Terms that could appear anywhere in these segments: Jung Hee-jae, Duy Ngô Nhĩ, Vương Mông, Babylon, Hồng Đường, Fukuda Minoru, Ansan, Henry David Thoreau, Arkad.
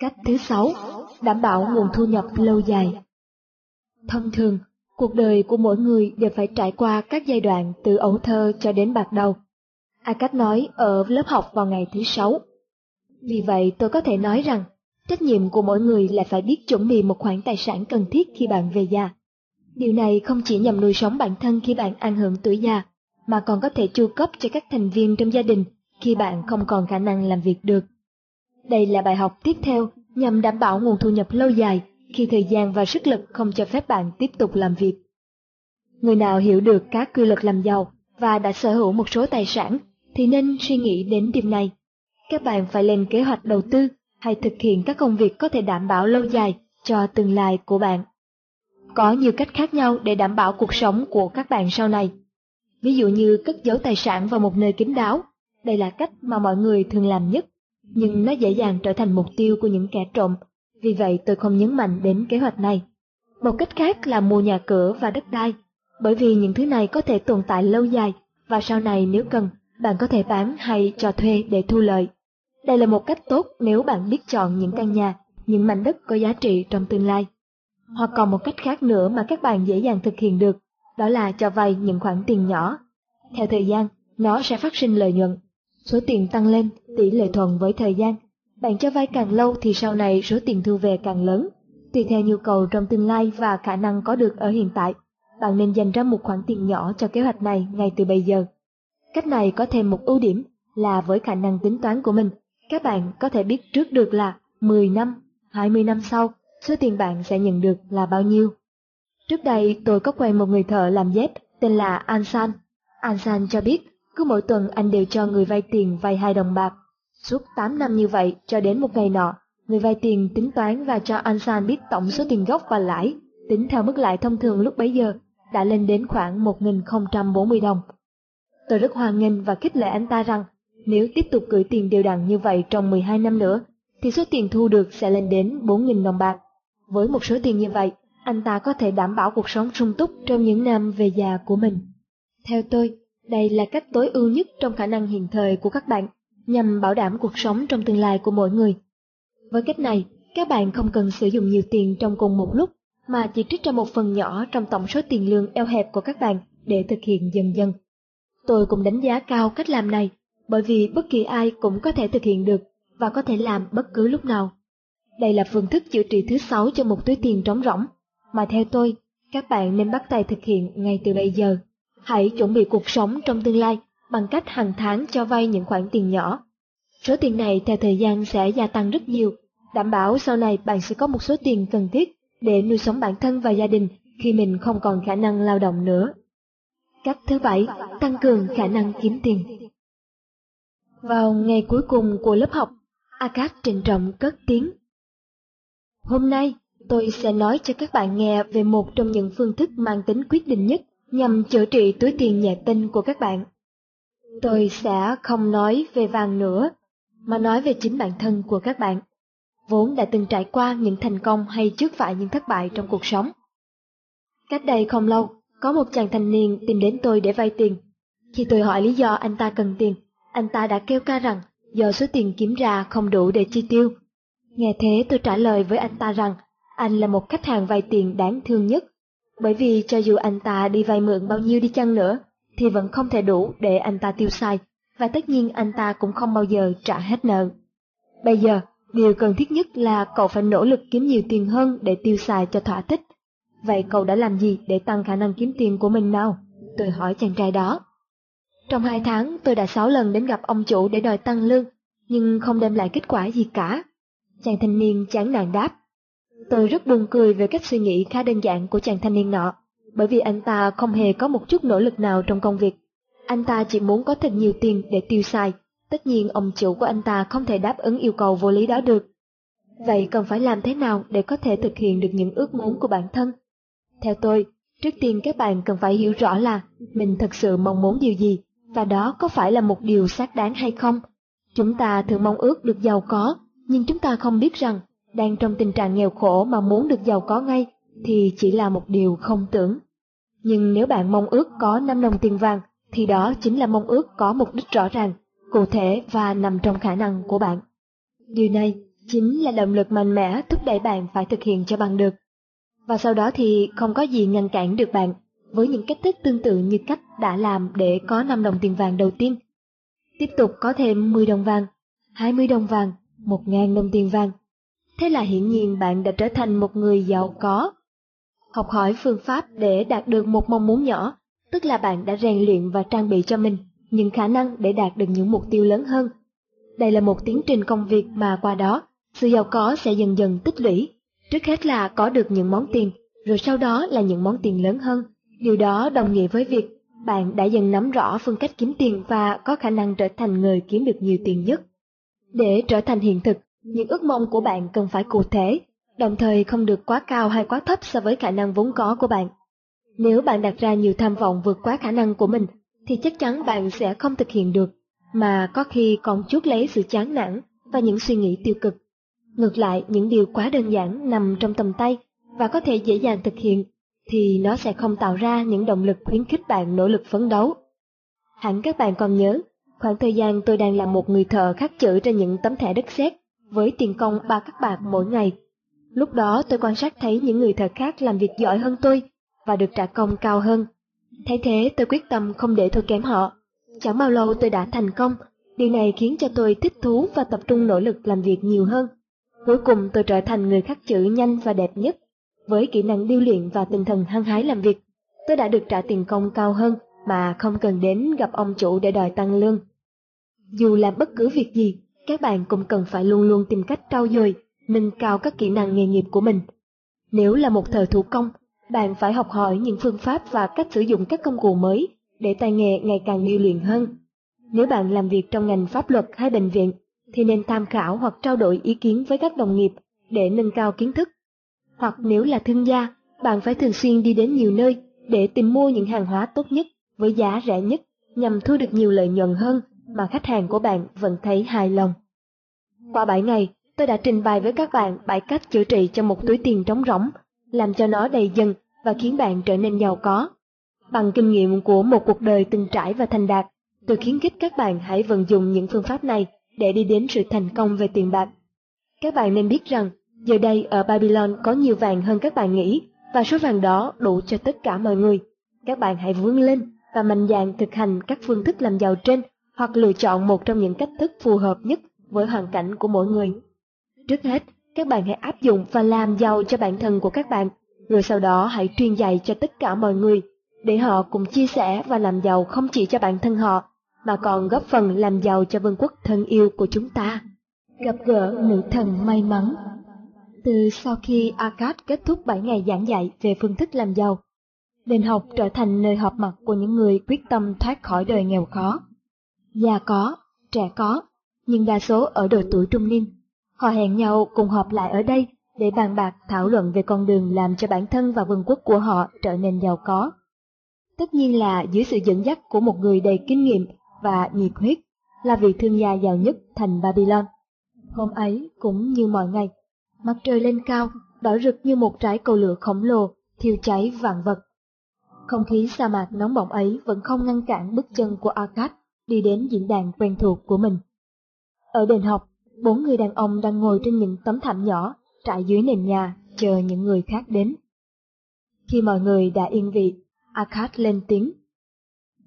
Cách thứ 6. Đảm bảo nguồn thu nhập lâu dài. Thông thường, cuộc đời của mỗi người đều phải trải qua các giai đoạn từ ấu thơ cho đến bạc đầu. Arkad nói ở lớp học vào ngày thứ 6. Vì vậy tôi có thể nói rằng, trách nhiệm của mỗi người là phải biết chuẩn bị một khoản tài sản cần thiết khi bạn về già. Điều này không chỉ nhằm nuôi sống bản thân khi bạn ăn hưởng tuổi già, mà còn có thể chu cấp cho các thành viên trong gia đình khi bạn không còn khả năng làm việc được. Đây là bài học tiếp theo nhằm đảm bảo nguồn thu nhập lâu dài khi thời gian và sức lực không cho phép bạn tiếp tục làm việc. Người nào hiểu được các quy luật làm giàu và đã sở hữu một số tài sản thì nên suy nghĩ đến điều này. Các bạn phải lên kế hoạch đầu tư hay thực hiện các công việc có thể đảm bảo lâu dài cho tương lai của bạn. Có nhiều cách khác nhau để đảm bảo cuộc sống của các bạn sau này. Ví dụ như cất giấu tài sản vào một nơi kín đáo, đây là cách mà mọi người thường làm nhất, nhưng nó dễ dàng trở thành mục tiêu của những kẻ trộm, vì vậy tôi không nhấn mạnh đến kế hoạch này. Một cách khác là mua nhà cửa và đất đai, bởi vì những thứ này có thể tồn tại lâu dài và sau này nếu cần, bạn có thể bán hay cho thuê để thu lợi. Đây là một cách tốt nếu bạn biết chọn những căn nhà, những mảnh đất có giá trị trong tương lai. Hoặc còn một cách khác nữa mà các bạn dễ dàng thực hiện được, đó là cho vay những khoản tiền nhỏ. Theo thời gian, nó sẽ phát sinh lợi nhuận. Số tiền tăng lên, tỷ lệ thuận với thời gian. Bạn cho vay càng lâu thì sau này số tiền thu về càng lớn. Tùy theo nhu cầu trong tương lai và khả năng có được ở hiện tại, bạn nên dành ra một khoản tiền nhỏ cho kế hoạch này ngay từ bây giờ. Cách này có thêm một ưu điểm là với khả năng tính toán của mình, các bạn có thể biết trước được là 10 năm, 20 năm sau, số tiền bạn sẽ nhận được là bao nhiêu. Trước đây tôi có quen một người thợ làm dép tên là Ansan. Ansan cho biết cứ mỗi tuần anh đều cho người vay tiền vay 2 đồng bạc. Suốt 8 năm như vậy cho đến một ngày nọ, người vay tiền tính toán và cho Ansan biết tổng số tiền gốc và lãi, tính theo mức lãi thông thường lúc bấy giờ, đã lên đến khoảng 1.040 đồng. Tôi rất hoan nghênh và khích lệ anh ta rằng nếu tiếp tục gửi tiền đều đặn như vậy trong 12 năm nữa, thì số tiền thu được sẽ lên đến 4.000 đồng bạc. Với một số tiền như vậy, anh ta có thể đảm bảo cuộc sống sung túc trong những năm về già của mình. Theo tôi, đây là cách tối ưu nhất trong khả năng hiện thời của các bạn, nhằm bảo đảm cuộc sống trong tương lai của mỗi người. Với cách này, các bạn không cần sử dụng nhiều tiền trong cùng một lúc, mà chỉ trích ra một phần nhỏ trong tổng số tiền lương eo hẹp của các bạn để thực hiện dần dần. Tôi cũng đánh giá cao cách làm này, bởi vì bất kỳ ai cũng có thể thực hiện được và có thể làm bất cứ lúc nào. Đây là phương thức chữa trị thứ 6 cho một túi tiền trống rỗng, mà theo tôi, các bạn nên bắt tay thực hiện ngay từ bây giờ. Hãy chuẩn bị cuộc sống trong tương lai bằng cách hàng tháng cho vay những khoản tiền nhỏ. Số tiền này theo thời gian sẽ gia tăng rất nhiều, đảm bảo sau này bạn sẽ có một số tiền cần thiết để nuôi sống bản thân và gia đình khi mình không còn khả năng lao động nữa. Cách thứ 7, tăng cường khả năng kiếm tiền. Vào ngày cuối cùng của lớp học, Arkad trịnh trọng cất tiếng. Hôm nay, tôi sẽ nói cho các bạn nghe về một trong những phương thức mang tính quyết định nhất nhằm chữa trị túi tiền nhẹ tinh của các bạn. Tôi sẽ không nói về vàng nữa, mà nói về chính bản thân của các bạn, vốn đã từng trải qua những thành công hay trước phải những thất bại trong cuộc sống. Cách đây không lâu, có một chàng thanh niên tìm đến tôi để vay tiền. Khi tôi hỏi lý do anh ta cần tiền, anh ta đã kêu ca rằng do số tiền kiếm ra không đủ để chi tiêu. Nghe thế tôi trả lời với anh ta rằng anh là một khách hàng vay tiền đáng thương nhất, bởi vì cho dù anh ta đi vay mượn bao nhiêu đi chăng nữa thì vẫn không thể đủ để anh ta tiêu xài, và tất nhiên anh ta cũng không bao giờ trả hết nợ. Bây giờ, điều cần thiết nhất là cậu phải nỗ lực kiếm nhiều tiền hơn để tiêu xài cho thỏa thích. Vậy cậu đã làm gì để tăng khả năng kiếm tiền của mình nào? Tôi hỏi chàng trai đó. Trong 2 tháng, tôi đã 6 lần đến gặp ông chủ để đòi tăng lương, nhưng không đem lại kết quả gì cả. Chàng thanh niên chán nản đáp. Tôi rất buồn cười về cách suy nghĩ khá đơn giản của chàng thanh niên nọ, bởi vì anh ta không hề có một chút nỗ lực nào trong công việc. Anh ta chỉ muốn có thật nhiều tiền để tiêu xài. Tất nhiên ông chủ của anh ta không thể đáp ứng yêu cầu vô lý đó được. Vậy cần phải làm thế nào để có thể thực hiện được những ước muốn của bản thân? Theo tôi, trước tiên các bạn cần phải hiểu rõ là mình thật sự mong muốn điều gì, và đó có phải là một điều xác đáng hay không. Chúng ta thường mong ước được giàu có, nhưng chúng ta không biết rằng đang trong tình trạng nghèo khổ mà muốn được giàu có ngay thì chỉ là một điều không tưởng. Nhưng nếu bạn mong ước có 5 đồng tiền vàng, thì đó chính là mong ước có mục đích rõ ràng, cụ thể và nằm trong khả năng của bạn. Điều này chính là động lực mạnh mẽ thúc đẩy bạn phải thực hiện cho bằng được. Và sau đó thì không có gì ngăn cản được bạn với những cách thức tương tự như cách đã làm để có 5 đồng tiền vàng đầu tiên. Tiếp tục có thêm 10 đồng vàng, 20 đồng vàng, 1.000 đồng tiền vàng. Thế là hiển nhiên bạn đã trở thành một người giàu có. Học hỏi phương pháp để đạt được một mong muốn nhỏ, tức là bạn đã rèn luyện và trang bị cho mình những khả năng để đạt được những mục tiêu lớn hơn. Đây là một tiến trình công việc mà qua đó, sự giàu có sẽ dần dần tích lũy. Trước hết là có được những món tiền, rồi sau đó là những món tiền lớn hơn. Điều đó đồng nghĩa với việc bạn đã dần nắm rõ phương cách kiếm tiền và có khả năng trở thành người kiếm được nhiều tiền nhất. Để trở thành hiện thực, những ước mong của bạn cần phải cụ thể, đồng thời không được quá cao hay quá thấp so với khả năng vốn có của bạn. Nếu bạn đặt ra nhiều tham vọng vượt quá khả năng của mình, thì chắc chắn bạn sẽ không thực hiện được, mà có khi còn chuốc lấy sự chán nản và những suy nghĩ tiêu cực. Ngược lại, những điều quá đơn giản nằm trong tầm tay và có thể dễ dàng thực hiện, thì nó sẽ không tạo ra những động lực khuyến khích bạn nỗ lực phấn đấu. Hẳn các bạn còn nhớ, khoảng thời gian tôi đang làm một người thợ khắc chữ trên những tấm thẻ đất sét với tiền công 3 các bạc mỗi ngày. Lúc đó tôi quan sát thấy những người thợ khác làm việc giỏi hơn tôi và được trả công cao hơn. Thấy thế tôi quyết tâm không để thua kém họ. Chẳng bao lâu tôi đã thành công, điều này khiến cho tôi thích thú và tập trung nỗ lực làm việc nhiều hơn. Cuối cùng tôi trở thành người khắc chữ nhanh và đẹp nhất. Với kỹ năng điêu luyện và tinh thần hăng hái làm việc, tôi đã được trả tiền công cao hơn mà không cần đến gặp ông chủ để đòi tăng lương. Dù làm bất cứ việc gì, các bạn cũng cần phải luôn luôn tìm cách trau dồi, nâng cao các kỹ năng nghề nghiệp của mình. Nếu là một thợ thủ công, bạn phải học hỏi những phương pháp và cách sử dụng các công cụ mới để tay nghề ngày càng điêu luyện hơn. Nếu bạn làm việc trong ngành pháp luật hay bệnh viện, thì nên tham khảo hoặc trao đổi ý kiến với các đồng nghiệp để nâng cao kiến thức. Hoặc nếu là thương gia, bạn phải thường xuyên đi đến nhiều nơi để tìm mua những hàng hóa tốt nhất với giá rẻ nhất nhằm thu được nhiều lợi nhuận hơn mà khách hàng của bạn vẫn thấy hài lòng. Qua 7 ngày, tôi đã trình bày với các bạn 7 cách chữa trị cho một túi tiền trống rỗng, làm cho nó đầy dần và khiến bạn trở nên giàu có. Bằng kinh nghiệm của một cuộc đời từng trải và thành đạt, tôi khuyến khích các bạn hãy vận dụng những phương pháp này để đi đến sự thành công về tiền bạc. Các bạn nên biết rằng, giờ đây ở Babylon có nhiều vàng hơn các bạn nghĩ, và số vàng đó đủ cho tất cả mọi người. Các bạn hãy vươn lên và mạnh dạn thực hành các phương thức làm giàu trên, hoặc lựa chọn một trong những cách thức phù hợp nhất với hoàn cảnh của mỗi người. Trước hết, các bạn hãy áp dụng và làm giàu cho bản thân của các bạn, rồi sau đó hãy truyền dạy cho tất cả mọi người, để họ cùng chia sẻ và làm giàu không chỉ cho bản thân họ, mà còn góp phần làm giàu cho vương quốc thân yêu của chúng ta. Gặp gỡ nữ thần may mắn. Từ sau khi Arkad kết thúc 7 ngày giảng dạy về phương thức làm giàu, đền học trở thành nơi họp mặt của những người quyết tâm thoát khỏi đời nghèo khó. Già có, trẻ có, nhưng đa số ở độ tuổi trung niên. Họ hẹn nhau cùng họp lại ở đây để bàn bạc thảo luận về con đường làm cho bản thân và vương quốc của họ trở nên giàu có. Tất nhiên là dưới sự dẫn dắt của một người đầy kinh nghiệm và nhiệt huyết, là vị thương gia giàu nhất thành Babylon. Hôm ấy cũng như mọi ngày, mặt trời lên cao, đỏ rực như một trái cầu lửa khổng lồ, thiêu cháy vạn vật. Không khí sa mạc nóng bỏng ấy vẫn không ngăn cản bước chân của Arkad đi đến diễn đàn quen thuộc của mình. Ở đền học, 4 người đàn ông đang ngồi trên những tấm thảm nhỏ trải dưới nền nhà chờ những người khác đến. Khi mọi người đã yên vị, Arkad lên tiếng.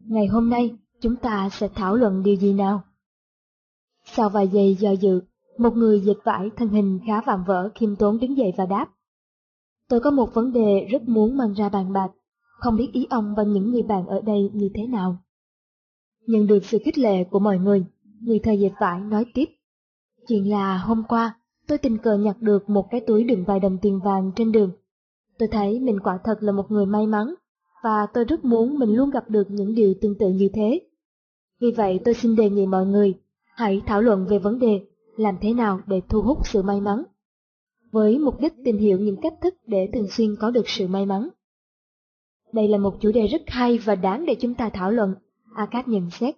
Ngày hôm nay, chúng ta sẽ thảo luận điều gì nào? Sau vài giây do dự, một người dệt vải thân hình khá vạm vỡ khiêm tốn đứng dậy và đáp. Tôi có một vấn đề rất muốn mang ra bàn bạc, không biết ý ông và những người bạn ở đây như thế nào. Nhận được sự khích lệ của mọi người, người thợ dệt vải nói tiếp. Chuyện là hôm qua, tôi tình cờ nhặt được một cái túi đựng vài đồng tiền vàng trên đường. Tôi thấy mình quả thật là một người may mắn, và tôi rất muốn mình luôn gặp được những điều tương tự như thế. Vì vậy tôi xin đề nghị mọi người, hãy thảo luận về vấn đề làm thế nào để thu hút sự may mắn, với mục đích tìm hiểu những cách thức để thường xuyên có được sự may mắn. Đây là một chủ đề rất hay và đáng để chúng ta thảo luận, Arkad nhận xét.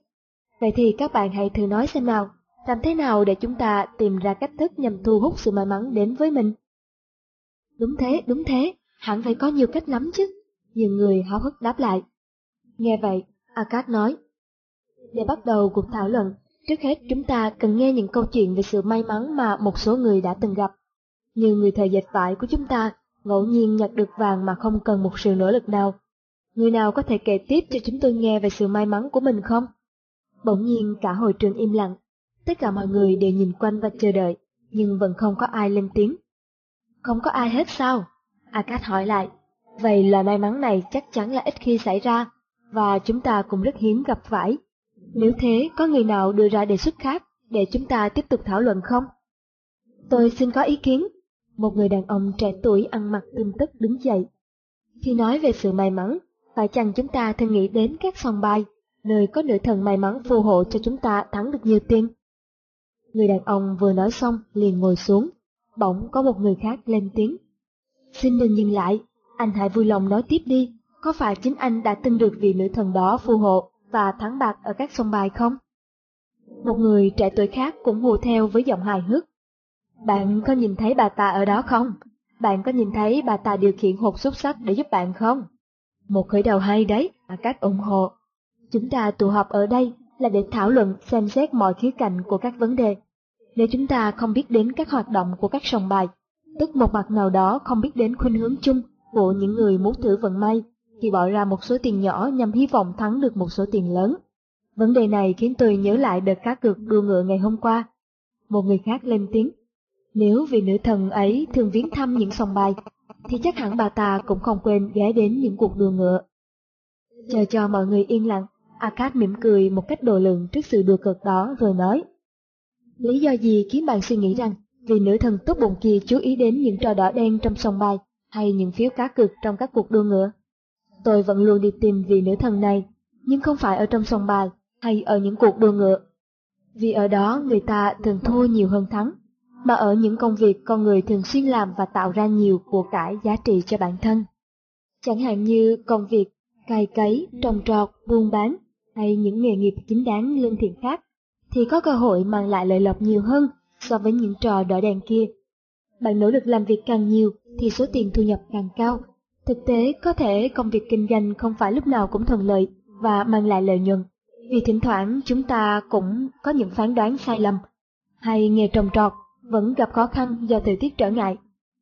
Vậy thì các bạn hãy thử nói xem nào, làm thế nào để chúng ta tìm ra cách thức nhằm thu hút sự may mắn đến với mình. Đúng thế, hẳn phải có nhiều cách lắm chứ, nhiều người háo hức đáp lại. Nghe vậy, Arkad nói, để bắt đầu cuộc thảo luận, Trước hết chúng ta cần nghe những câu chuyện về sự may mắn mà một số người đã từng gặp, như người thợ dệt vải của chúng ta ngẫu nhiên nhặt được vàng mà không cần một sự nỗ lực nào. Người nào có thể kể tiếp cho chúng tôi nghe về sự may mắn của mình không? Bỗng nhiên cả hội trường im lặng, tất cả mọi người đều nhìn quanh và chờ đợi, nhưng vẫn không có ai lên tiếng. Không có ai hết sao? Arkad hỏi lại. Vậy loại may mắn này chắc chắn là ít khi xảy ra, và chúng ta cũng rất hiếm gặp phải. Nếu thế, có người nào đưa ra đề xuất khác để chúng ta tiếp tục thảo luận không? Tôi xin có ý kiến. Một người đàn ông trẻ tuổi ăn mặc tươm tất đứng dậy. Khi nói về sự may mắn, phải chăng chúng ta thường nghĩ đến các sòng bài, nơi có nữ thần may mắn phù hộ cho chúng ta thắng được nhiều tiền? Người đàn ông vừa nói xong liền ngồi xuống. Bỗng có một người khác lên tiếng. Xin đừng dừng lại, anh hãy vui lòng nói tiếp đi. Có phải chính anh đã từng được vị nữ thần đó phù hộ và thắng bạc ở các sòng bài không? Một người trẻ tuổi khác cũng hùa theo với giọng hài hước. Bạn có nhìn thấy bà ta ở đó không? Bạn có nhìn thấy bà ta điều khiển hột xúc xắc để giúp bạn không? Một khởi đầu hay đấy, Arkad ủng hộ. Chúng ta tụ họp ở đây là để thảo luận, xem xét mọi khía cạnh của các vấn đề. Nếu chúng ta không biết đến các hoạt động của các sòng bài, tức một mặt nào đó không biết đến khuynh hướng chung của những người muốn thử vận may, thì bỏ ra một số tiền nhỏ nhằm hy vọng thắng được một số tiền lớn. Vấn đề này khiến tôi nhớ lại đợt cá cược đua ngựa ngày hôm qua. Một người khác lên tiếng. Nếu vị nữ thần ấy thường viếng thăm những sòng bài, thì chắc hẳn bà ta cũng không quên ghé đến những cuộc đua ngựa. Chờ cho mọi người yên lặng, Arkad mỉm cười một cách độ lượng trước sự đùa cợt đó rồi nói. Lý do gì khiến bạn suy nghĩ rằng vị nữ thần tốt bụng kia chú ý đến những trò đỏ đen trong sòng bài hay những phiếu cá cược trong các cuộc đua ngựa? Tôi vẫn luôn đi tìm vị nữ thần này, nhưng không phải ở trong sòng bài hay ở những cuộc đua ngựa. Vì ở đó người ta thường thua nhiều hơn thắng, mà ở những công việc con người thường xuyên làm và tạo ra nhiều của cải giá trị cho bản thân. Chẳng hạn như công việc cày cấy, trồng trọt, buôn bán hay những nghề nghiệp chính đáng lương thiện khác thì có cơ hội mang lại lợi lộc nhiều hơn so với những trò đỏ đen kia. Bạn nỗ lực làm việc càng nhiều thì số tiền thu nhập càng cao. Thực tế có thể công việc kinh doanh không phải lúc nào cũng thuận lợi và mang lại lợi nhuận, vì thỉnh thoảng chúng ta cũng có những phán đoán sai lầm, hay nghề trồng trọt vẫn gặp khó khăn do thời tiết trở ngại.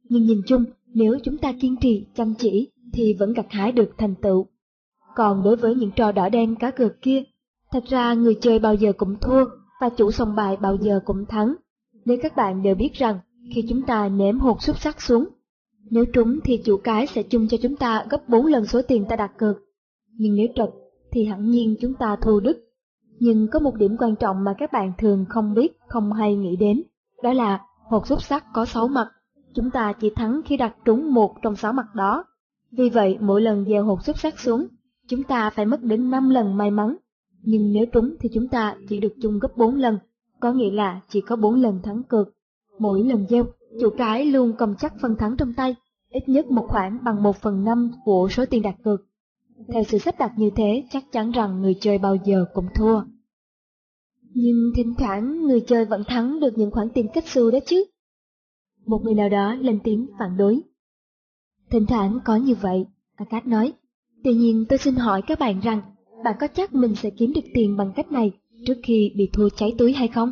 Nhưng nhìn chung, nếu chúng ta kiên trì, chăm chỉ thì vẫn gặt hái được thành tựu. Còn đối với những trò đỏ đen cá cược kia, thật ra người chơi bao giờ cũng thua và chủ sòng bài bao giờ cũng thắng. Nếu các bạn đều biết rằng khi chúng ta ném hột xúc xắc xuống, nếu trúng thì chủ cái sẽ chung cho chúng ta gấp 4 lần số tiền ta đặt cược, nhưng nếu trật thì hẳn nhiên chúng ta thua đứt. Nhưng có một điểm quan trọng mà các bạn thường không biết, không hay nghĩ đến, đó là hột xúc xắc có 6 mặt, chúng ta chỉ thắng khi đặt trúng một trong 6 mặt đó. Vì vậy mỗi lần gieo hột xúc xắc xuống, chúng ta phải mất đến 5 lần may mắn, nhưng nếu trúng thì chúng ta chỉ được chung gấp 4 lần, có nghĩa là chỉ có 4 lần thắng cược. Mỗi lần gieo, chủ cái luôn cầm chắc phần thắng trong tay, ít nhất một khoản bằng 1/5 của số tiền đặt cược. Theo sự sắp đặt như thế, chắc chắn rằng người chơi bao giờ cũng thua. Nhưng thỉnh thoảng người chơi vẫn thắng được những khoản tiền kích xù đó chứ. Một người nào đó lên tiếng phản đối. Thỉnh thoảng có như vậy, Arkad nói. Tuy nhiên tôi xin hỏi các bạn rằng, bạn có chắc mình sẽ kiếm được tiền bằng cách này trước khi bị thua cháy túi hay không?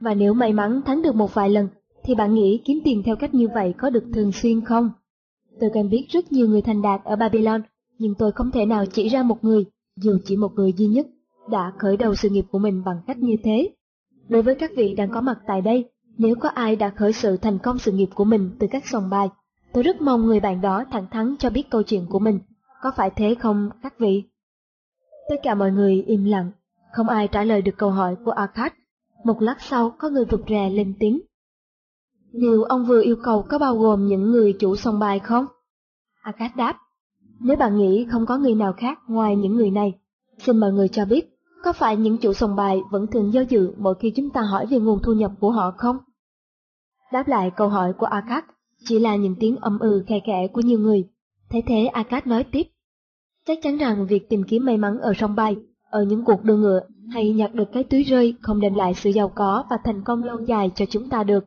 Và nếu may mắn thắng được một vài lần, thì bạn nghĩ kiếm tiền theo cách như vậy có được thường xuyên không? Tôi quen biết rất nhiều người thành đạt ở Babylon, nhưng tôi không thể nào chỉ ra một người, dù chỉ một người duy nhất, đã khởi đầu sự nghiệp của mình bằng cách như thế. Đối với các vị đang có mặt tại đây, nếu có ai đã khởi sự thành công sự nghiệp của mình từ các sòng bài, tôi rất mong người bạn đó thẳng thắn cho biết câu chuyện của mình. Có phải thế không các vị? Tất cả mọi người im lặng, không ai trả lời được câu hỏi của Arkad. Một lát sau có người rụt rè lên tiếng. Điều ông vừa yêu cầu có bao gồm những người chủ sòng bài không? Arkad đáp, nếu bạn nghĩ không có người nào khác ngoài những người này, xin mọi người cho biết, có phải những chủ sòng bài vẫn thường do dự mỗi khi chúng ta hỏi về nguồn thu nhập của họ không? Đáp lại câu hỏi của Arkad chỉ là những tiếng ầm ừ khe khẽ của nhiều người. Thế thế Arkad nói tiếp, chắc chắn rằng việc tìm kiếm may mắn ở sòng bài, ở những cuộc đua ngựa hay nhặt được cái túi rơi không đem lại sự giàu có và thành công lâu dài cho chúng ta được.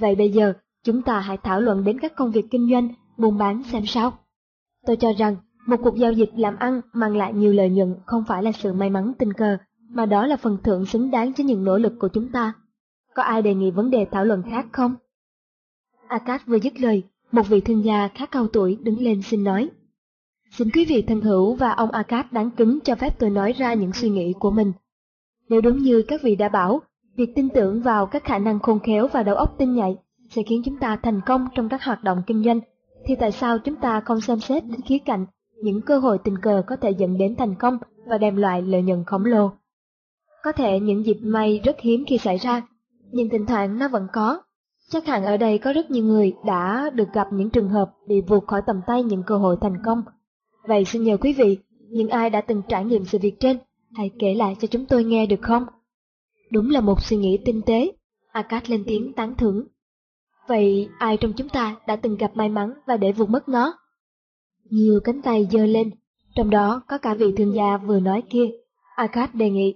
Vậy bây giờ, chúng ta hãy thảo luận đến các công việc kinh doanh, buôn bán xem sao. Tôi cho rằng, một cuộc giao dịch làm ăn mang lại nhiều lợi nhuận không phải là sự may mắn tình cờ, mà đó là phần thưởng xứng đáng cho những nỗ lực của chúng ta. Có ai đề nghị vấn đề thảo luận khác không? Arkad vừa dứt lời, một vị thương gia khá cao tuổi đứng lên xin nói. Xin quý vị thân hữu và ông Arkad đáng kính cho phép tôi nói ra những suy nghĩ của mình. Nếu đúng như các vị đã bảo, việc tin tưởng vào các khả năng khôn khéo và đầu óc tinh nhạy sẽ khiến chúng ta thành công trong các hoạt động kinh doanh, thì tại sao chúng ta không xem xét đến khía cạnh những cơ hội tình cờ có thể dẫn đến thành công và đem lại lợi nhuận khổng lồ? Có thể những dịp may rất hiếm khi xảy ra, nhưng thỉnh thoảng nó vẫn có. Chắc hẳn ở đây có rất nhiều người đã được gặp những trường hợp bị vụt khỏi tầm tay những cơ hội thành công. Vậy xin nhờ quý vị, những ai đã từng trải nghiệm sự việc trên, hãy kể lại cho chúng tôi nghe được không? Đúng là một suy nghĩ tinh tế, Arkad lên tiếng tán thưởng. Vậy ai trong chúng ta đã từng gặp may mắn và để vụt mất nó? Nhiều cánh tay giơ lên, trong đó có cả vị thương gia vừa nói kia. Arkad đề nghị,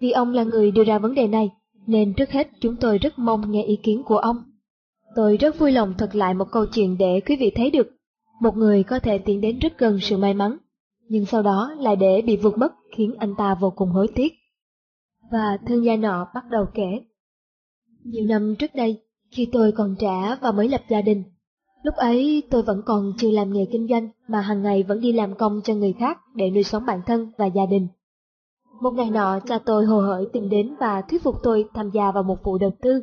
vì ông là người đưa ra vấn đề này, nên trước hết chúng tôi rất mong nghe ý kiến của ông. Tôi rất vui lòng thuật lại một câu chuyện để quý vị thấy được. Một người có thể tiến đến rất gần sự may mắn, nhưng sau đó lại để bị vụt mất khiến anh ta vô cùng hối tiếc. Và thương gia nọ bắt đầu kể. Nhiều năm trước đây, khi tôi còn trẻ và mới lập gia đình, lúc ấy tôi vẫn còn chưa làm nghề kinh doanh mà hàng ngày vẫn đi làm công cho người khác để nuôi sống bản thân và gia đình. Một ngày nọ, cha tôi hồ hởi tìm đến và thuyết phục tôi tham gia vào một vụ đầu tư.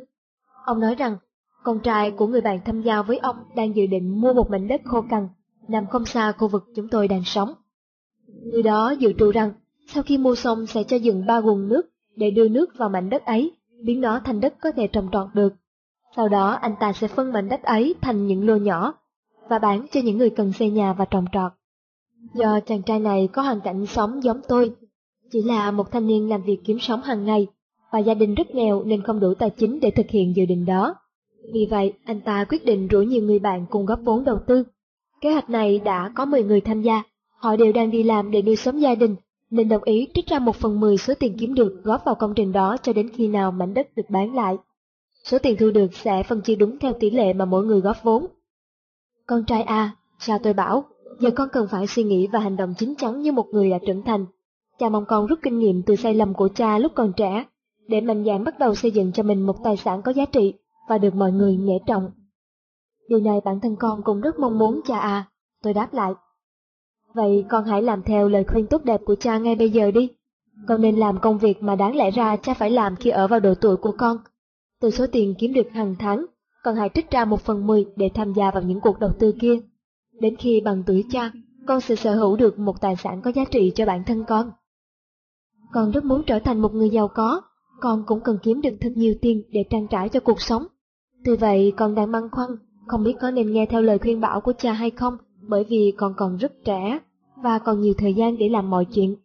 Ông nói rằng, con trai của người bạn tham gia với ông đang dự định mua một mảnh đất khô cằn, nằm không xa khu vực chúng tôi đang sống. Người đó dự trù rằng, sau khi mua xong sẽ cho dựng 3 guồng nước để đưa nước vào mảnh đất ấy, biến nó thành đất có thể trồng trọt được. Sau đó anh ta sẽ phân mảnh đất ấy thành những lô nhỏ và bán cho những người cần xây nhà và trồng trọt. Do chàng trai này có hoàn cảnh sống giống tôi, chỉ là một thanh niên làm việc kiếm sống hàng ngày, và gia đình rất nghèo nên không đủ tài chính để thực hiện dự định đó. Vì vậy, anh ta quyết định rủ nhiều người bạn cùng góp vốn đầu tư. Kế hoạch này đã có 10 người tham gia, họ đều đang đi làm để nuôi sống gia đình, nên đồng ý trích ra 1/10 số tiền kiếm được góp vào công trình đó cho đến khi nào mảnh đất được bán lại. Số tiền thu được sẽ phân chia đúng theo tỷ lệ mà mỗi người góp vốn. Con trai A, cha tôi bảo, giờ con cần phải suy nghĩ và hành động chín chắn như một người đã trưởng thành. Cha mong con rút kinh nghiệm từ sai lầm của cha lúc còn trẻ, để mạnh dạn bắt đầu xây dựng cho mình một tài sản có giá trị và được mọi người nể trọng. Điều này bản thân con cũng rất mong muốn cha à, tôi đáp lại. Vậy con hãy làm theo lời khuyên tốt đẹp của cha ngay bây giờ đi. Con nên làm công việc mà đáng lẽ ra cha phải làm khi ở vào độ tuổi của con. Từ số tiền kiếm được hàng tháng, con hãy trích ra 1/10 để tham gia vào những cuộc đầu tư kia. Đến khi bằng tuổi cha, con sẽ sở hữu được một tài sản có giá trị cho bản thân con. Con rất muốn trở thành một người giàu có, con cũng cần kiếm được thật nhiều tiền để trang trải cho cuộc sống. Tuy vậy, con đang băn khoăn, không biết có nên nghe theo lời khuyên bảo của cha hay không, bởi vì con còn rất trẻ và còn nhiều thời gian để làm mọi chuyện.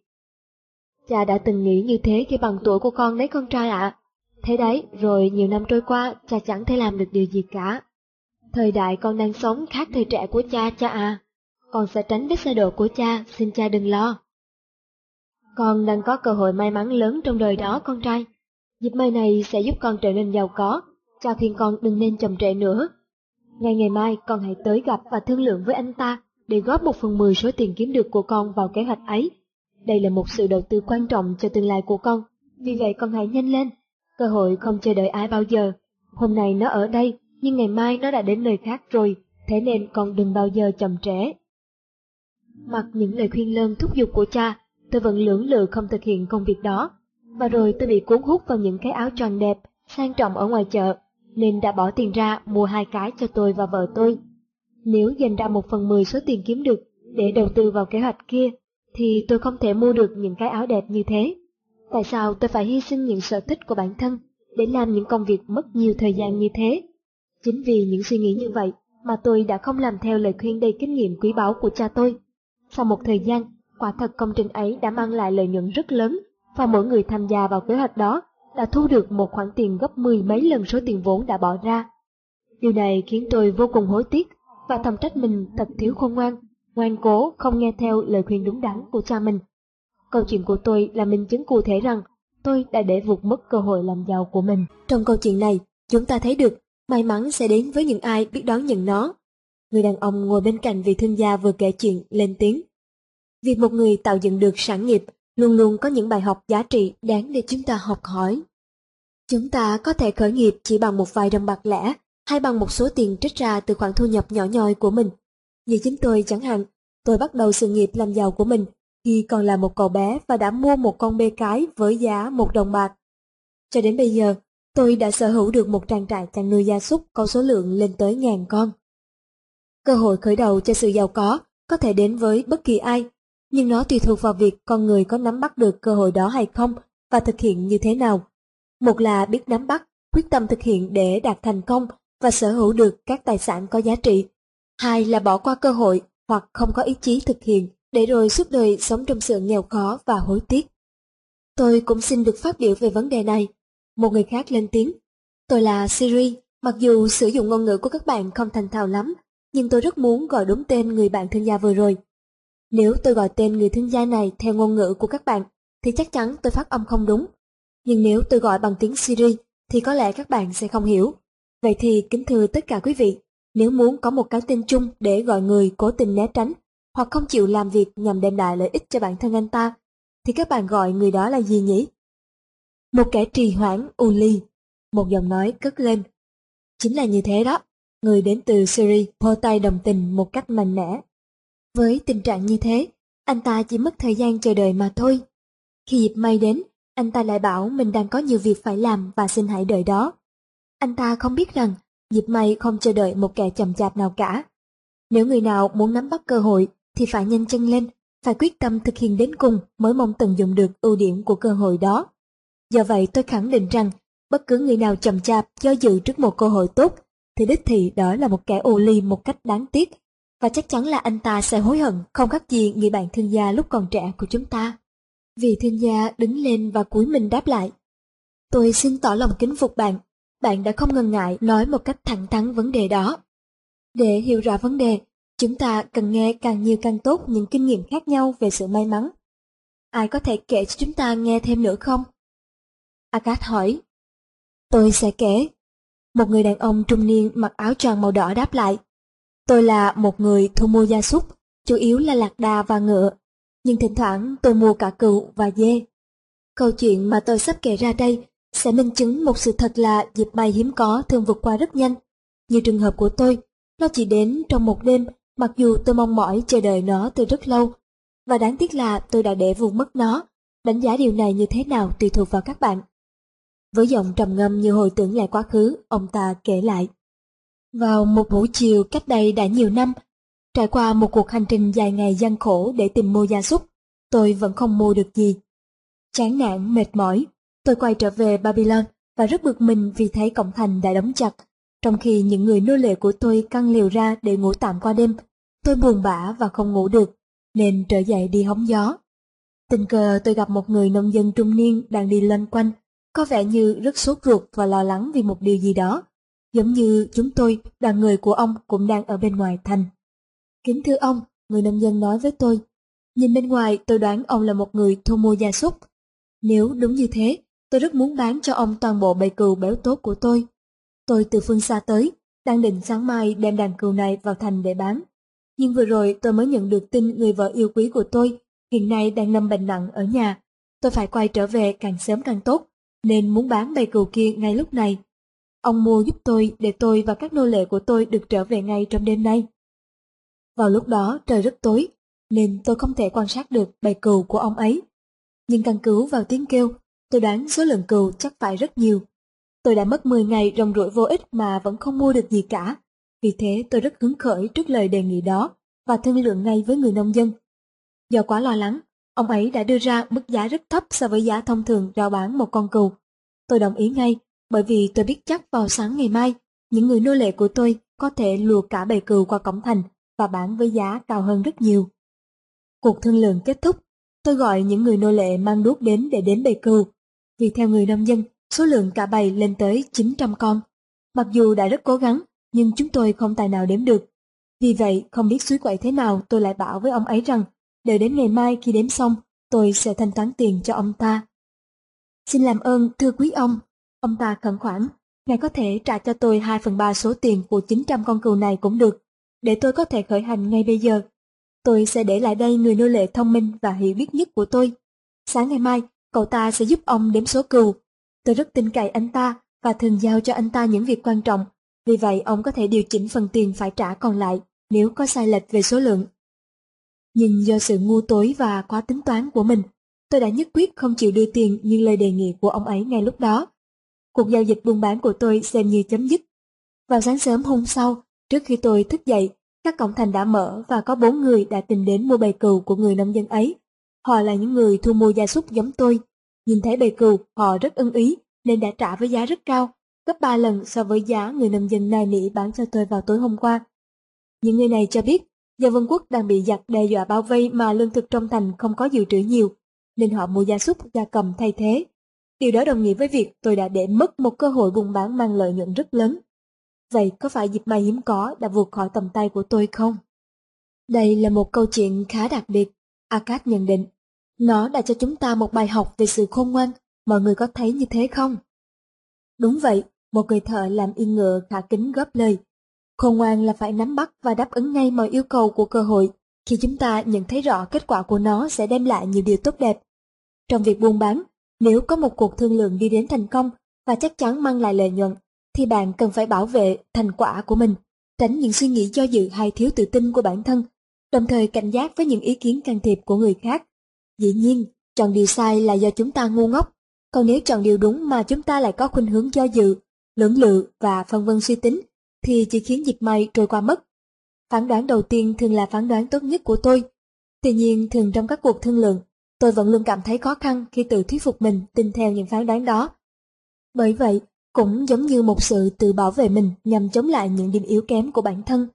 Cha đã từng nghĩ như thế khi bằng tuổi của con đấy con trai ạ. Thế đấy, rồi nhiều năm trôi qua, cha chẳng thể làm được điều gì cả. Thời đại con đang sống khác thời trẻ của cha à. Con sẽ tránh vết xe đổ của cha, xin cha đừng lo. Con đang có cơ hội may mắn lớn trong đời đó con trai. Dịp may này sẽ giúp con trở nên giàu có. Cha khuyên con đừng nên chậm trễ nữa. Ngay ngày mai con hãy tới gặp và thương lượng với anh ta để góp 1/10 số tiền kiếm được của con vào kế hoạch ấy. Đây là một sự đầu tư quan trọng cho tương lai của con. Vì vậy con hãy nhanh lên. Cơ hội không chờ đợi ai bao giờ. Hôm nay nó ở đây, nhưng ngày mai nó đã đến nơi khác rồi. Thế nên con đừng bao giờ chậm trễ. Mặc những lời khuyên lơn thúc giục của cha, tôi vẫn lưỡng lự không thực hiện công việc đó. Và rồi tôi bị cuốn hút vào những cái áo choàng đẹp, sang trọng ở ngoài chợ, nên đã bỏ tiền ra mua 2 cái cho tôi và vợ tôi. Nếu dành ra 1/10 số tiền kiếm được để đầu tư vào kế hoạch kia, thì tôi không thể mua được những cái áo đẹp như thế. Tại sao tôi phải hy sinh những sở thích của bản thân để làm những công việc mất nhiều thời gian như thế? Chính vì những suy nghĩ như vậy mà tôi đã không làm theo lời khuyên đầy kinh nghiệm quý báu của cha tôi. Sau một thời gian, quả thật công trình ấy đã mang lại lợi nhuận rất lớn, và mỗi người tham gia vào kế hoạch đó đã thu được một khoản tiền gấp 10 mấy lần số tiền vốn đã bỏ ra. Điều này khiến tôi vô cùng hối tiếc và thầm trách mình thật thiếu khôn ngoan, ngoan cố không nghe theo lời khuyên đúng đắn của cha mình. Câu chuyện của tôi là minh chứng cụ thể rằng tôi đã để vụt mất cơ hội làm giàu của mình. Trong câu chuyện này, chúng ta thấy được may mắn sẽ đến với những ai biết đón nhận nó. Người đàn ông ngồi bên cạnh vị thương gia vừa kể chuyện lên tiếng. Việc một người tạo dựng được sản nghiệp luôn luôn có những bài học giá trị đáng để chúng ta học hỏi. Chúng ta có thể khởi nghiệp chỉ bằng một vài đồng bạc lẻ hay bằng một số tiền trích ra từ khoản thu nhập nhỏ nhoi của mình. Như chính tôi chẳng hạn, tôi bắt đầu sự nghiệp làm giàu của mình khi còn là một cậu bé và đã mua một con bê cái với giá 1 đồng bạc. Cho đến bây giờ, tôi đã sở hữu được một trang trại chăn nuôi gia súc có số lượng lên tới 1000 con. Cơ hội khởi đầu cho sự giàu có thể đến với bất kỳ ai, nhưng nó tùy thuộc vào việc con người có nắm bắt được cơ hội đó hay không và thực hiện như thế nào. Một là biết nắm bắt, quyết tâm thực hiện để đạt thành công và sở hữu được các tài sản có giá trị. Hai là bỏ qua cơ hội hoặc không có ý chí thực hiện, để rồi suốt đời sống trong sự nghèo khó và hối tiếc. Tôi cũng xin được phát biểu về vấn đề này. Một người khác lên tiếng. Tôi là Siri, mặc dù sử dụng ngôn ngữ của các bạn không thành thạo lắm, nhưng tôi rất muốn gọi đúng tên người bạn thương gia vừa rồi. Nếu tôi gọi tên người thương gia này theo ngôn ngữ của các bạn, thì chắc chắn tôi phát âm không đúng. Nhưng nếu tôi gọi bằng tiếng Siri, thì có lẽ các bạn sẽ không hiểu. Vậy thì kính thưa tất cả quý vị, nếu muốn có một cái tên chung để gọi người cố tình né tránh, hoặc không chịu làm việc nhằm đem lại lợi ích cho bản thân anh ta, thì các bạn gọi người đó là gì nhỉ? Một kẻ trì hoãn u ly, một giọng nói cất lên. Chính là như thế đó, người đến từ Syria vỗ tay đồng tình một cách mạnh mẽ. Với tình trạng như thế, anh ta chỉ mất thời gian chờ đợi mà thôi. Khi dịp may đến, anh ta lại bảo mình đang có nhiều việc phải làm và xin hãy đợi đó. Anh ta không biết rằng dịp may không chờ đợi một kẻ chậm chạp nào cả. Nếu người nào muốn nắm bắt cơ hội thì phải nhanh chân lên, phải quyết tâm thực hiện đến cùng mới mong tận dụng được ưu điểm của cơ hội đó. Do vậy tôi khẳng định rằng, bất cứ người nào chậm chạp do dự trước một cơ hội tốt, thì đích thị đó là một kẻ ô ly một cách đáng tiếc, và chắc chắn là anh ta sẽ hối hận không khác gì người bạn thương gia lúc còn trẻ của chúng ta. Vì thương gia đứng lên và cúi mình đáp lại. Tôi xin tỏ lòng kính phục bạn, bạn đã không ngần ngại nói một cách thẳng thắn vấn đề đó. Để hiểu rõ vấn đề, chúng ta cần nghe càng nhiều càng tốt những kinh nghiệm khác nhau về sự may mắn. Ai có thể kể cho chúng ta nghe thêm nữa không? Arkad hỏi. Tôi sẽ kể. Một người đàn ông trung niên mặc áo choàng màu đỏ đáp lại. Tôi là một người thu mua gia súc, chủ yếu là lạc đà và ngựa, nhưng thỉnh thoảng tôi mua cả cừu và dê. Câu chuyện mà tôi sắp kể ra đây sẽ minh chứng một sự thật là dịp may hiếm có thường vượt qua rất nhanh. Như trường hợp của tôi, nó chỉ đến trong một đêm, mặc dù tôi mong mỏi chờ đợi nó từ rất lâu, và đáng tiếc là tôi đã để vụt mất nó. Đánh giá điều này như thế nào tùy thuộc vào các bạn. Với giọng trầm ngâm như hồi tưởng lại quá khứ, ông ta kể lại. Vào một buổi chiều cách đây đã nhiều năm, trải qua một cuộc hành trình dài ngày gian khổ để tìm mua gia súc, tôi vẫn không mua được gì. Chán nản mệt mỏi, tôi quay trở về Babylon và rất bực mình vì thấy cổng thành đã đóng chặt, trong khi những người nô lệ của tôi căng liều ra để ngủ tạm qua đêm. Tôi buồn bã và không ngủ được, nên trở dậy đi hóng gió. Tình cờ tôi gặp một người nông dân trung niên đang đi loanh quanh, có vẻ như rất sốt ruột và lo lắng vì một điều gì đó. Giống như chúng tôi, đoàn người của ông cũng đang ở bên ngoài thành. Kính thưa ông, người nông dân nói với tôi. Nhìn bên ngoài tôi đoán ông là một người thu mua gia súc. Nếu đúng như thế, tôi rất muốn bán cho ông toàn bộ bầy cừu béo tốt của tôi. Tôi từ phương xa tới, đang định sáng mai đem đàn cừu này vào thành để bán. Nhưng vừa rồi tôi mới nhận được tin người vợ yêu quý của tôi hiện nay đang lâm bệnh nặng ở nhà. Tôi phải quay trở về càng sớm càng tốt, nên muốn bán bầy cừu kia ngay lúc này. Ông mua giúp tôi để tôi và các nô lệ của tôi được trở về ngay trong đêm nay. Vào lúc đó trời rất tối, nên tôi không thể quan sát được bầy cừu của ông ấy. Nhưng căn cứ vào tiếng kêu, tôi đoán số lượng cừu chắc phải rất nhiều. Tôi đã mất 10 ngày ròng rủi vô ích mà vẫn không mua được gì cả. Vì thế tôi rất hứng khởi trước lời đề nghị đó và thương lượng ngay với người nông dân. Do quá lo lắng, ông ấy đã đưa ra mức giá rất thấp so với giá thông thường rao bán một con cừu. Tôi đồng ý ngay, bởi vì tôi biết chắc vào sáng ngày mai, những người nô lệ của tôi có thể lùa cả bầy cừu qua cổng thành và bán với giá cao hơn rất nhiều. Cuộc thương lượng kết thúc, tôi gọi những người nô lệ mang đuốc đến để đến bầy cừu, vì theo người nông dân, số lượng cả bầy lên tới 900 con. Mặc dù đã rất cố gắng, nhưng chúng tôi không tài nào đếm được. Vì vậy, không biết suối quậy thế nào, tôi lại bảo với ông ấy rằng, đợi đến ngày mai khi đếm xong, tôi sẽ thanh toán tiền cho ông ta. Xin làm ơn, thưa quý ông ta khẩn khoản, ngài có thể trả cho tôi 2/3 số tiền của 900 con cừu này cũng được, để tôi có thể khởi hành ngay bây giờ. Tôi sẽ để lại đây người nô lệ thông minh và hiểu biết nhất của tôi. Sáng ngày mai, cậu ta sẽ giúp ông đếm số cừu. Tôi rất tin cậy anh ta và thường giao cho anh ta những việc quan trọng. Vì vậy, ông có thể điều chỉnh phần tiền phải trả còn lại nếu có sai lệch về số lượng. Nhưng do sự ngu tối và quá tính toán của mình, tôi đã nhất quyết không chịu đưa tiền như lời đề nghị của ông ấy ngay lúc đó. Cuộc giao dịch buôn bán của tôi xem như chấm dứt. Vào sáng sớm hôm sau, trước khi tôi thức dậy, các cổng thành đã mở và có 4 người đã tìm đến mua bầy cừu của người nông dân ấy. Họ là những người thu mua gia súc giống tôi. Nhìn thấy bầy cừu, họ rất ưng ý nên đã trả với giá rất cao, gấp 3 lần so với giá người nông dân nài nỉ bán cho tôi vào tối hôm qua. Những người này cho biết do Vương quốc đang bị giặc đe dọa bao vây mà lương thực trong thành không có dự trữ nhiều, nên họ mua gia súc, gia cầm thay thế. Điều đó đồng nghĩa với việc tôi đã để mất một cơ hội buôn bán mang lợi nhuận rất lớn. Vậy có phải dịp may hiếm có đã vượt khỏi tầm tay của tôi không? Đây là một câu chuyện khá đặc biệt, Arkad nhận định. Nó đã cho chúng ta một bài học về sự khôn ngoan, mọi người có thấy như thế không? Đúng vậy, một người thợ làm yên ngựa khả kính góp lời. Khôn ngoan là phải nắm bắt và đáp ứng ngay mọi yêu cầu của cơ hội, khi chúng ta nhận thấy rõ kết quả của nó sẽ đem lại nhiều điều tốt đẹp. Trong việc buôn bán, nếu có một cuộc thương lượng đi đến thành công và chắc chắn mang lại lợi nhuận, thì bạn cần phải bảo vệ thành quả của mình, tránh những suy nghĩ do dự hay thiếu tự tin của bản thân, đồng thời cảnh giác với những ý kiến can thiệp của người khác. Dĩ nhiên, chọn điều sai là do chúng ta ngu ngốc, còn nếu chọn điều đúng mà chúng ta lại có khuynh hướng do dự, lưỡng lự và phân vân suy tính, thì chỉ khiến dịp may trôi qua mất. Phán đoán đầu tiên thường là phán đoán tốt nhất của tôi. Tuy nhiên, thường trong các cuộc thương lượng, tôi vẫn luôn cảm thấy khó khăn khi tự thuyết phục mình tin theo những phán đoán đó. Bởi vậy, cũng giống như một sự tự bảo vệ mình nhằm chống lại những điểm yếu kém của bản thân.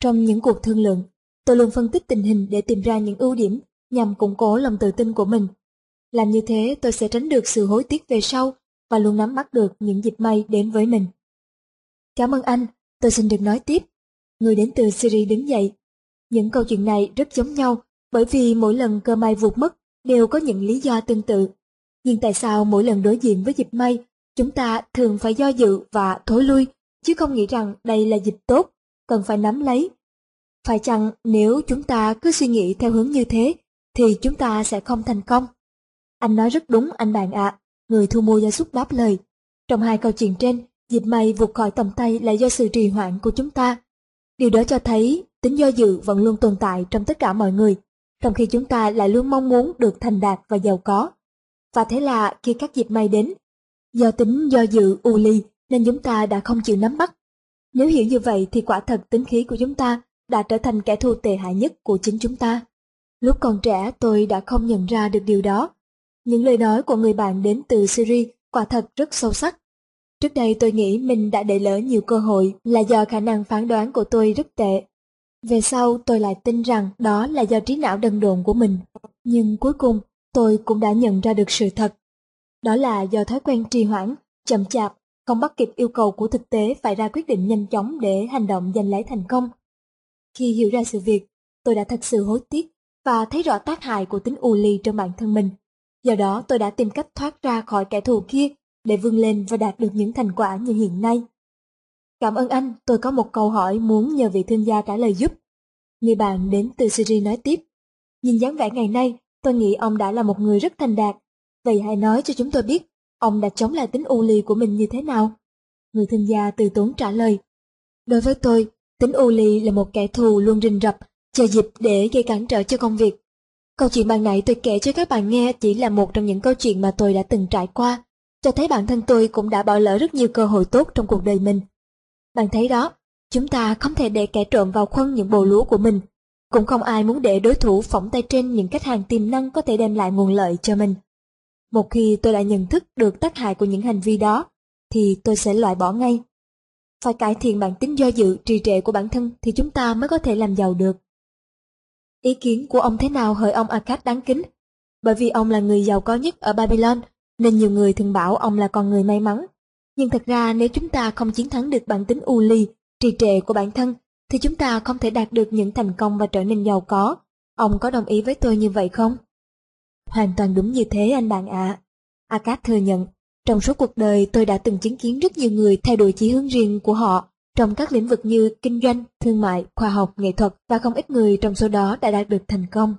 Trong những cuộc thương lượng, tôi luôn phân tích tình hình để tìm ra những ưu điểm nhằm củng cố lòng tự tin của mình. Làm như thế, tôi sẽ tránh được sự hối tiếc về sau và luôn nắm bắt được những dịp may đến với mình. Cảm ơn anh, tôi xin được nói tiếp. Người đến từ Syria đứng dậy. Những câu chuyện này rất giống nhau bởi vì mỗi lần cơ may vụt mất đều có những lý do tương tự. Nhưng tại sao mỗi lần đối diện với dịp may, chúng ta thường phải do dự và thối lui, chứ không nghĩ rằng đây là dịp tốt, cần phải nắm lấy? Phải chăng nếu chúng ta cứ suy nghĩ theo hướng như thế, thì chúng ta sẽ không thành công? Anh nói rất đúng anh bạn ạ, người thu mua gia súc đáp lời. Trong hai câu chuyện trên, dịp may vụt khỏi tầm tay là do sự trì hoãn của chúng ta. Điều đó cho thấy tính do dự vẫn luôn tồn tại trong tất cả mọi người, trong khi chúng ta lại luôn mong muốn được thành đạt và giàu có. Và thế là khi các dịp may đến, do tính do dự u ly nên chúng ta đã không chịu nắm bắt. Nếu hiểu như vậy thì quả thật tính khí của chúng ta đã trở thành kẻ thù tệ hại nhất của chính chúng ta. Lúc còn trẻ tôi đã không nhận ra được điều đó. Những lời nói của người bạn đến từ Syria quả thật rất sâu sắc. Trước đây tôi nghĩ mình đã để lỡ nhiều cơ hội là do khả năng phán đoán của tôi rất tệ. Về sau tôi lại tin rằng đó là do trí não đần độn của mình. Nhưng cuối cùng tôi cũng đã nhận ra được sự thật. Đó là do thói quen trì hoãn, chậm chạp, không bắt kịp yêu cầu của thực tế phải ra quyết định nhanh chóng để hành động giành lấy thành công. Khi hiểu ra sự việc, tôi đã thật sự hối tiếc và thấy rõ tác hại của tính u ly trong bản thân mình. Do đó tôi đã tìm cách thoát ra khỏi kẻ thù kia để vươn lên và đạt được những thành quả như hiện nay. Cảm ơn anh, tôi có một câu hỏi muốn nhờ vị thương gia trả lời giúp. Người bạn đến từ Syria nói tiếp. Nhìn dáng vẻ ngày nay, tôi nghĩ ông đã là một người rất thành đạt. Vậy hãy nói cho chúng tôi biết, ông đã chống lại tính u ly của mình như thế nào? Người thương gia từ tốn trả lời. Đối với tôi, tính u ly là một kẻ thù luôn rình rập, chờ dịp để gây cản trở cho công việc. Câu chuyện ban nãy tôi kể cho các bạn nghe chỉ là một trong những câu chuyện mà tôi đã từng trải qua, cho thấy bản thân tôi cũng đã bỏ lỡ rất nhiều cơ hội tốt trong cuộc đời mình. Bạn thấy đó, chúng ta không thể để kẻ trộm vào khuân những bồ lúa của mình. Cũng không ai muốn để đối thủ phỏng tay trên những khách hàng tiềm năng có thể đem lại nguồn lợi cho mình. Một khi tôi đã nhận thức được tác hại của những hành vi đó, thì tôi sẽ loại bỏ ngay. Phải cải thiện bản tính do dự, trì trệ của bản thân thì chúng ta mới có thể làm giàu được. Ý kiến của ông thế nào hỡi ông Arkad đáng kính? Bởi vì ông là người giàu có nhất ở Babylon, nên nhiều người thường bảo ông là con người may mắn. Nhưng thật ra nếu chúng ta không chiến thắng được bản tính u ly, trì trệ của bản thân, thì chúng ta không thể đạt được những thành công và trở nên giàu có. Ông có đồng ý với tôi như vậy không? Hoàn toàn đúng như thế anh bạn ạ. Arkad thừa nhận, trong suốt cuộc đời tôi đã từng chứng kiến rất nhiều người theo đuổi chí hướng riêng của họ trong các lĩnh vực như kinh doanh, thương mại, khoa học, nghệ thuật, và không ít người trong số đó đã đạt được thành công.